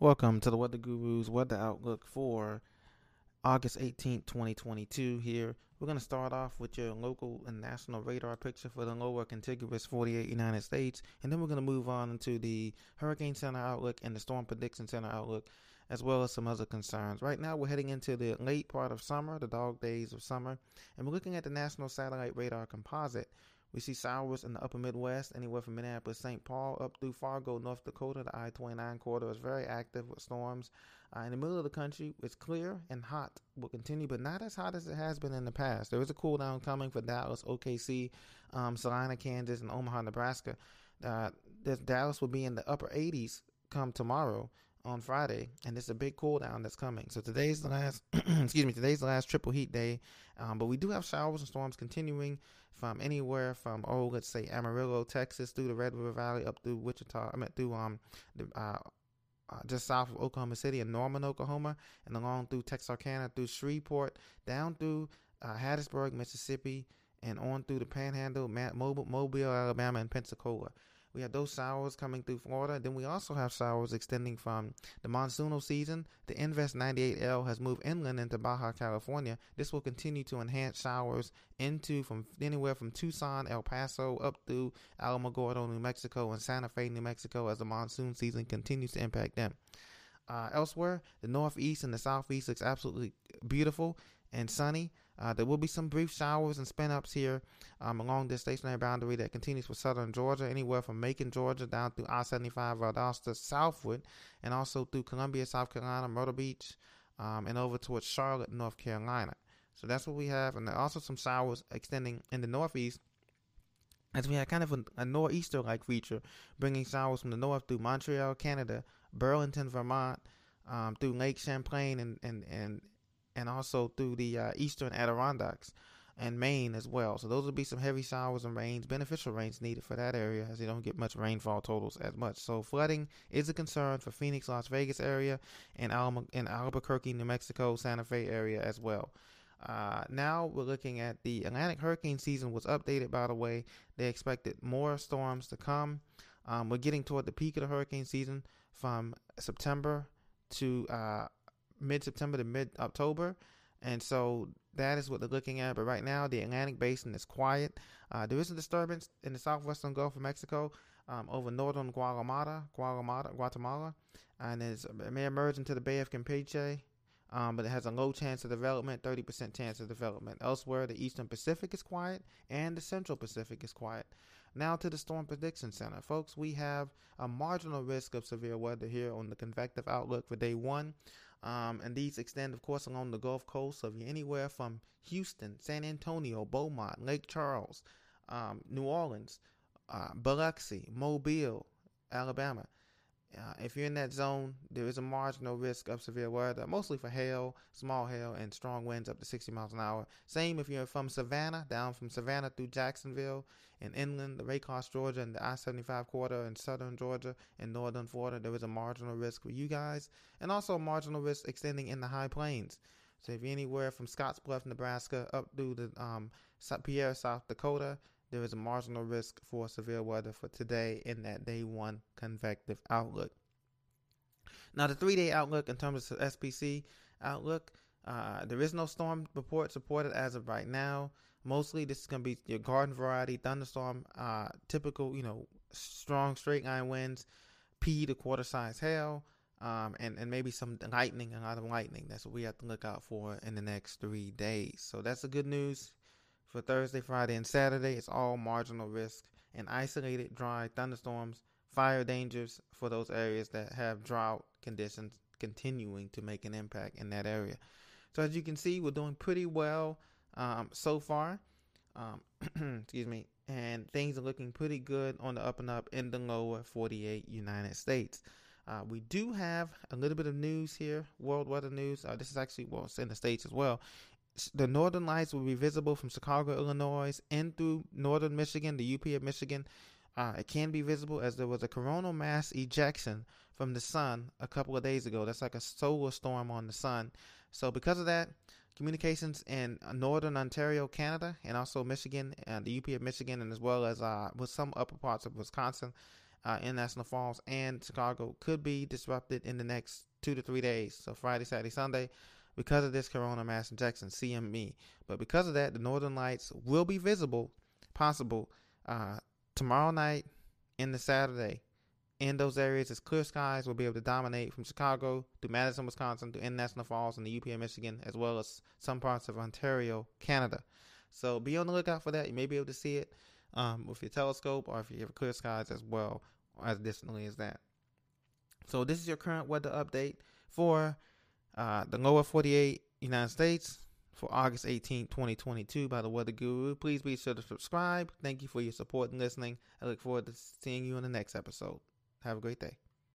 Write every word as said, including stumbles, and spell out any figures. Welcome to the Weather Guru's Weather Outlook for August eighteenth, twenty twenty-two. Here, we're going to start off with your local and national radar picture for the lower contiguous forty-eight United States, and then we're going to move on into the Hurricane Center Outlook and the Storm Prediction Center Outlook, as well as some other concerns. Right now, we're heading into the late part of summer, the dog days of summer, and we're looking at the National Satellite Radar Composite. We see showers in the upper Midwest, anywhere from Minneapolis, Saint Paul, up through Fargo, North Dakota. The I twenty-nine corridor is very active with storms. Uh, in the middle of the country, it's clear and hot. Will continue, but not as hot as it has been in the past. There is a cool down coming for Dallas, O K C, um, Salina, Kansas, and Omaha, Nebraska. Uh, this Dallas will be in the upper eighties come tomorrow on Friday, and it's a big cool down that's coming. So today's the last, excuse me, today's the last triple heat day, um, but we do have showers and storms continuing from anywhere from, oh, let's say Amarillo, Texas, through the Red River Valley, up through Wichita, I mean, through um, the, uh, uh, just south of Oklahoma City and Norman, Oklahoma, and along through Texarkana, through Shreveport, down through uh, Hattiesburg, Mississippi, and on through the Panhandle, Mobile, Mobile, Alabama, and Pensacola. We have those showers coming through Florida. Then we also have showers extending from the monsoonal season. The Invest ninety-eight L has moved inland into Baja California. This will continue to enhance showers into from anywhere from Tucson, El Paso, up through Alamogordo, New Mexico, and Santa Fe, New Mexico, as the monsoon season continues to impact them. Uh, elsewhere, the northeast and the southeast looks absolutely beautiful and sunny. Uh, there will be some brief showers and spin-ups here um, along this stationary boundary that continues with southern Georgia, anywhere from Macon, Georgia, down through I seventy-five, Valdosta, southward, and also through Columbia, South Carolina, Myrtle Beach, um, and over towards Charlotte, North Carolina. So that's what we have, and there are also some showers extending in the northeast, as we had kind of a, a nor'easter-like feature, bringing showers from the north through Montreal, Canada, Burlington, Vermont, um, through Lake Champlain, and and and and also through the uh, eastern Adirondacks and Maine as well. So those will be some heavy showers and rains, beneficial rains needed for that area, as they don't get much rainfall totals as much. So flooding is a concern for Phoenix, Las Vegas area, and, Al- and Albuquerque, New Mexico, Santa Fe area as well. Uh, now we're looking at the Atlantic hurricane season was updated, by the way. They expected more storms to come. Um, we're getting toward the peak of the hurricane season from September to uh, mid-September to mid-October, and so that is what they're looking at. But right now, the Atlantic Basin is quiet. Uh, there is a disturbance in the southwestern Gulf of Mexico um, over northern Guatemala, Guatemala, Guatemala, and it's, it may emerge into the Bay of Campeche, um, but it has a low chance of development, thirty percent chance of development. Elsewhere, the eastern Pacific is quiet, and the central Pacific is quiet. Now to the Storm Prediction Center. Folks, we have a marginal risk of severe weather here on the convective outlook for day one. Um, and these extend, of course, along the Gulf Coast, so anywhere from Houston, San Antonio, Beaumont, Lake Charles, um, New Orleans, uh, Biloxi, Mobile, Alabama. Uh, if you're in that zone, there is a marginal risk of severe weather, mostly for hail, small hail, and strong winds up to sixty miles an hour. Same if you're from Savannah, down from Savannah through Jacksonville and inland, the Raycross, Georgia, and the I seventy-five corridor in southern Georgia and northern Florida. There is a marginal risk for you guys, and also a marginal risk extending in the high plains. So if you're anywhere from Scottsbluff, Nebraska, up through the um, Pierre, South Dakota, there is a marginal risk for severe weather for today in that day one convective outlook. Now, the three-day outlook in terms of S P C outlook, uh, there is no storm report supported as of right now. Mostly this is going to be your garden variety thunderstorm, uh, typical, you know, strong straight line winds, pea to quarter size hail, um, and, and maybe some lightning, a lot of lightning. That's what we have to look out for in the next three days. So that's the good news. For Thursday, Friday, and Saturday, it's all marginal risk and isolated dry thunderstorms, fire dangers for those areas that have drought conditions continuing to make an impact in that area. So as you can see, we're doing pretty well um, so far. Um, excuse me. And things are looking pretty good on the up and up in the lower forty-eight United States. Uh, we do have a little bit of news here, world weather news. Uh, this is actually, well, it's in the States as well. The northern lights will be visible from Chicago, Illinois, and through northern Michigan, the U P of Michigan. Uh, it can be visible as there was a coronal mass ejection from the sun a couple of days ago. That's like a solar storm on the sun. So because of that, communications in northern Ontario, Canada, and also Michigan, and the U P of Michigan, and as well as uh, with some upper parts of Wisconsin, uh, in National Falls and Chicago could be disrupted in the next two to three days. So Friday, Saturday, Sunday, because of this corona mass injection, C M E. But because of that, the northern lights will be visible, possible, uh, tomorrow night and the Saturday. In those areas, it's clear skies. We'll be able to dominate from Chicago to Madison, Wisconsin, to National Falls and the U P of Michigan, as well as some parts of Ontario, Canada. So be on the lookout for that. You may be able to see it um, with your telescope or if you have clear skies as well, as distantly as that. So this is your current weather update for uh, the lower forty-eight United States for August eighteenth, twenty twenty-two by The Weather Guru. Please be sure to subscribe. Thank you for your support and listening. I look forward to seeing you in the next episode. Have a great day.